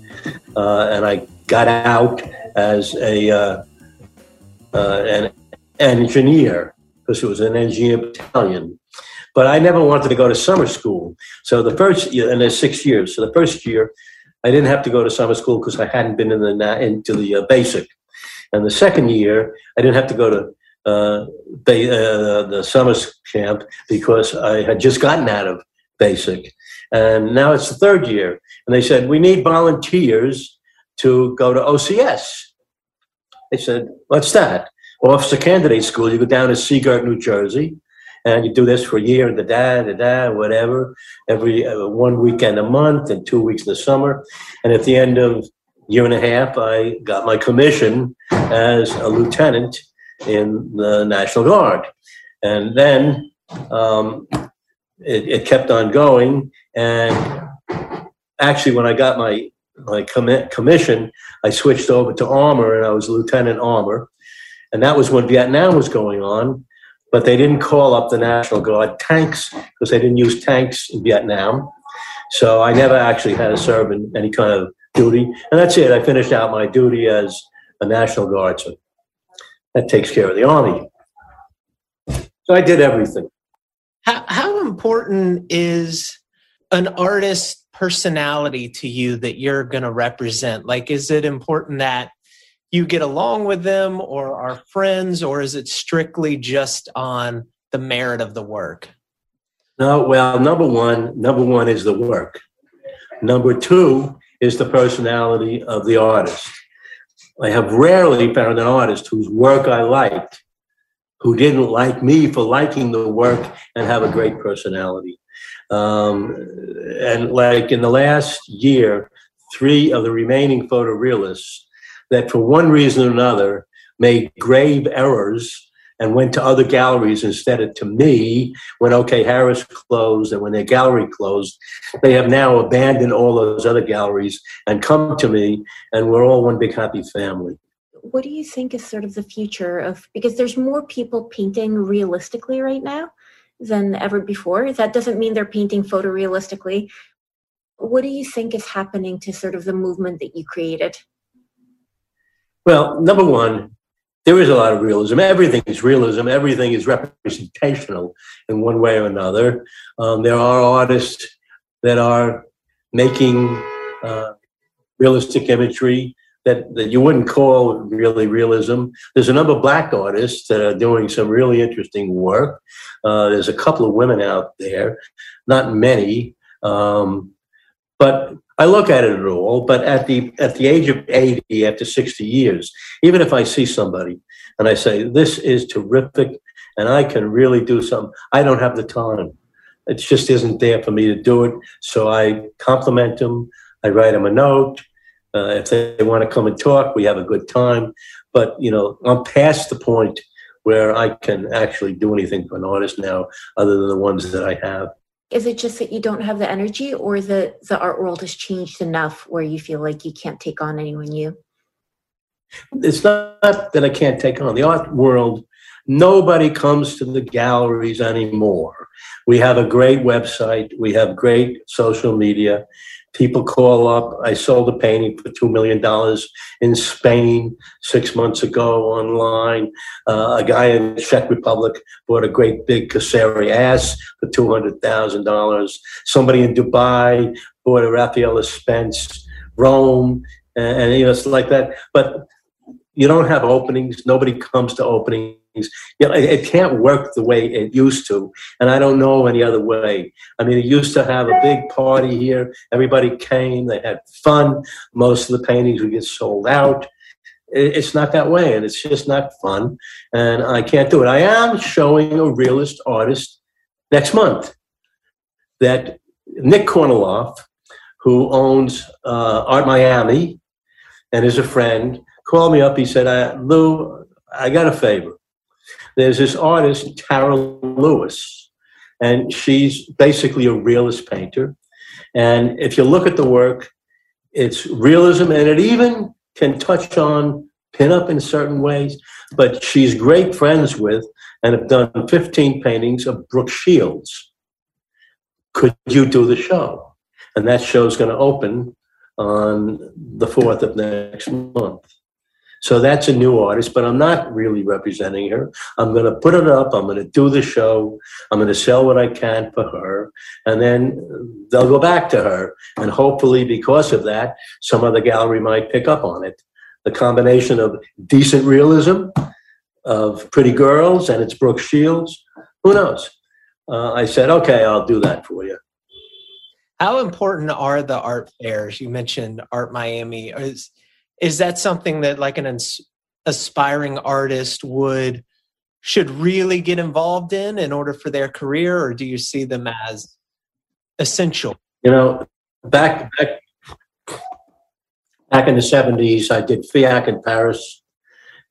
And I got out as a an engineer, because it was an engineer battalion. But I never wanted to go to summer school. So the first year, and there's 6 years. So the first year, I didn't have to go to summer school because I hadn't been into the basic. And the second year, I didn't have to go to the summer camp because I had just gotten out of basic. And now it's the third year. And they said, we need volunteers to go to OCS. They said, what's that? Well, Officer Candidate School. You go down to Seagirt, New Jersey, and you do this for a year, whatever, every 1 weekend a month and 2 weeks in the summer. And at the end of a year and a half, I got my commission as a lieutenant in the National Guard. And then it kept on going. And actually, when I got my commission, I switched over to armor, and I was Lieutenant Armor. And that was when Vietnam was going on, but they didn't call up the National Guard tanks because they didn't use tanks in Vietnam. So I never actually had to serve in any kind of duty. And that's it. I finished out my duty as a National Guardsman. That takes care of the Army. So I did everything. How important is an artist's personality to you that you're going to represent? Like, is it important that you get along with them or are friends, or is it strictly just on the merit of the work? No, well, number one is the work. Number two is the personality of the artist. I have rarely found an artist whose work I liked who didn't like me for liking the work and have a great personality. And like in the last year, three of the remaining photorealists that for one reason or another made grave errors and went to other galleries instead of to me when OK Harris closed and when their gallery closed. They have now abandoned all those other galleries and come to me, and we're all one big happy family. What do you think is sort of the future of, because there's more people painting realistically right now than ever before. That doesn't mean they're painting photorealistically. What do you think is happening to sort of the movement that you created? Well, number one, there is a lot of realism. Everything is realism. Everything is representational in one way or another. There are artists that are making realistic imagery that you wouldn't call really realism. There's a number of black artists that are doing some really interesting work. There's a couple of women out there, not many, but I look at it at all, but at the age of 80, after 60 years, even if I see somebody and I say, this is terrific and I can really do something, I don't have the time. It just isn't there for me to do it. So I compliment them. I write them a note. If they want to come and talk, we have a good time. But, I'm past the point where I can actually do anything for an artist now other than the ones that I have. Is it just that you don't have the energy, or the art world has changed enough where you feel like you can't take on anyone new? It's not that I can't take on. The art world, nobody comes to the galleries anymore. We have a great website. We have great social media. People call up. I sold a painting for $2 million in Spain 6 months ago online. A guy in the Czech Republic bought a great big Casseri ass for $200,000. Somebody in Dubai bought a Raffaella Spence, Rome, and it's like that. But you don't have openings. Nobody comes to openings. It can't work the way it used to, and I don't know any other way. I mean, it used to have a big party here. Everybody came. They had fun. Most of the paintings would get sold out. It's not that way, and it's just not fun, and I can't do it. I am showing a realist artist next month, that Nick Korniloff, who owns Art Miami and is a friend, called me up. He said, Lou, I got a favor. There's this artist, Tara Lewis, and she's basically a realist painter. And if you look at the work, it's realism, and it even can touch on pinup in certain ways. But she's great friends with and have done 15 paintings of Brooke Shields. Could you do the show? And that show's going to open on the 4th of next month. So that's a new artist, but I'm not really representing her. I'm going to put it up. I'm going to do the show. I'm going to sell what I can for her. And then they'll go back to her. And hopefully because of that, some other gallery might pick up on it. The combination of decent realism, of pretty girls, and it's Brooke Shields. Who knows? I said, okay, I'll do that for you. How important are the art fairs? You mentioned Art Miami. Is that something that like an aspiring artist should really get involved in order for their career, or do you see them as essential? You know, back in the 70s, I did FIAC in Paris,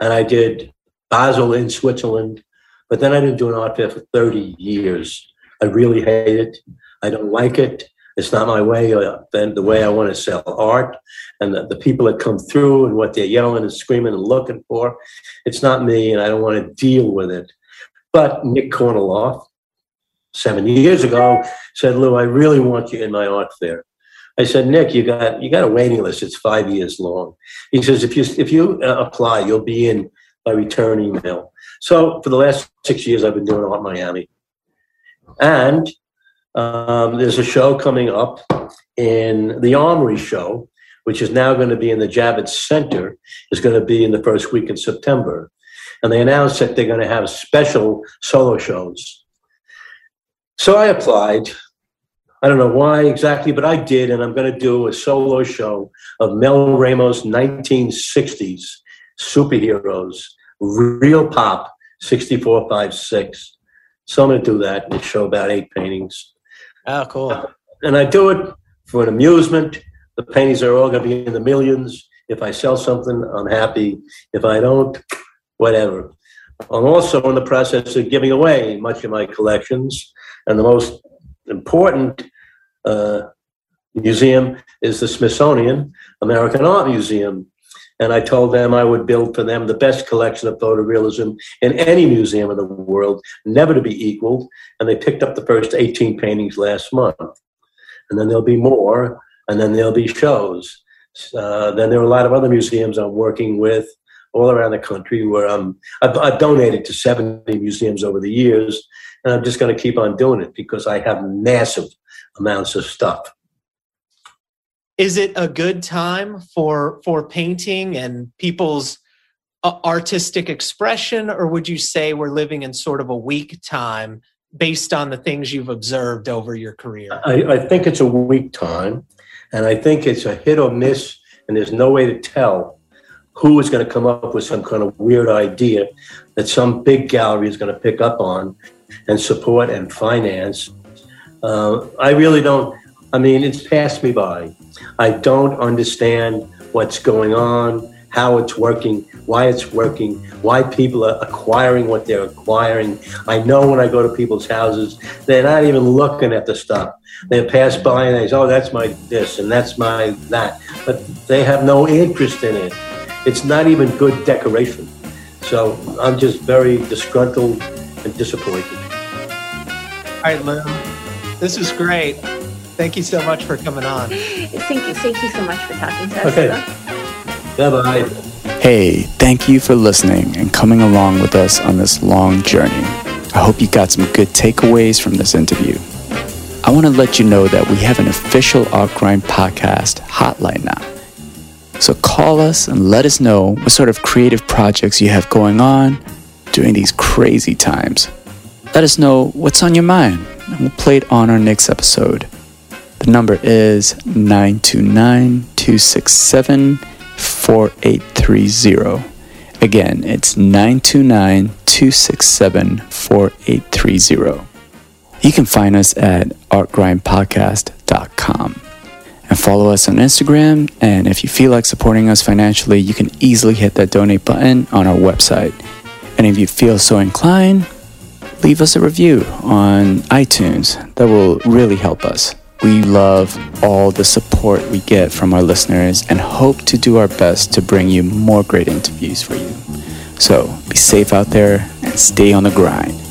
and I did Basel in Switzerland, but then I didn't do an art fair for 30 years. I really hate it. I don't like it. It's not my way, the way I want to sell art, and the people that come through and what they're yelling and screaming and looking for. It's not me, and I don't want to deal with it. But Nick Korniloff, 7 years ago, said, Lou, I really want you in my art fair. I said, Nick, you got a waiting list. It's 5 years long. He says, if you apply, you'll be in by return email. So for the last 6 years, I've been doing Art Miami. And there's a show coming up in the Armory show, which is now going to be in the Javits Center, is going to be in the first week in September. And they announced that they're going to have special solo shows. So I applied. I don't know why exactly, but I did. And I'm going to do a solo show of Mel Ramos' 1960s superheroes, real pop, 64, 5, 6. So I'm going to do that and show about 8 paintings. Oh, cool. And I do it for an amusement. The paintings are all going to be in the millions. If I sell something, I'm happy. If I don't, whatever. I'm also in the process of giving away much of my collections. And the most important museum is the Smithsonian American Art Museum. And I told them I would build for them the best collection of photorealism in any museum in the world, never to be equaled. And they picked up the first 18 paintings last month. And then there'll be more, and then there'll be shows. Then there are a lot of other museums I'm working with all around the country where I've donated to 70 museums over the years, and I'm just going to keep on doing it because I have massive amounts of stuff. Is it a good time for painting and people's artistic expression, or would you say we're living in sort of a weak time based on the things you've observed over your career? I think it's a weak time, and I think it's a hit or miss, and there's no way to tell who is going to come up with some kind of weird idea that some big gallery is going to pick up on and support and finance. I really don't. I mean, it's passed me by. I don't understand what's going on, how it's working, why it's working, why people are acquiring what they're acquiring. I know when I go to people's houses, they're not even looking at the stuff. They pass by and they say, oh, that's my this and that's my that. But they have no interest in it. It's not even good decoration. So I'm just very disgruntled and disappointed. All right, Lou, this is great. Thank you so much for coming on. Thank you so much for talking to us. Okay. Bye-bye. Hey, thank you for listening and coming along with us on this long journey. I hope you got some good takeaways from this interview. I want to let you know that we have an official Art Grind podcast hotline now. So call us and let us know what sort of creative projects you have going on during these crazy times. Let us know what's on your mind, and we'll play it on our next episode. The number is 929-267-4830. Again, it's 929-267-4830. You can find us at artgrindpodcast.com and follow us on Instagram. And if you feel like supporting us financially, you can easily hit that donate button on our website. And if you feel so inclined, leave us a review on iTunes. That will really help us. We love all the support we get from our listeners and hope to do our best to bring you more great interviews for you. So be safe out there and stay on the grind.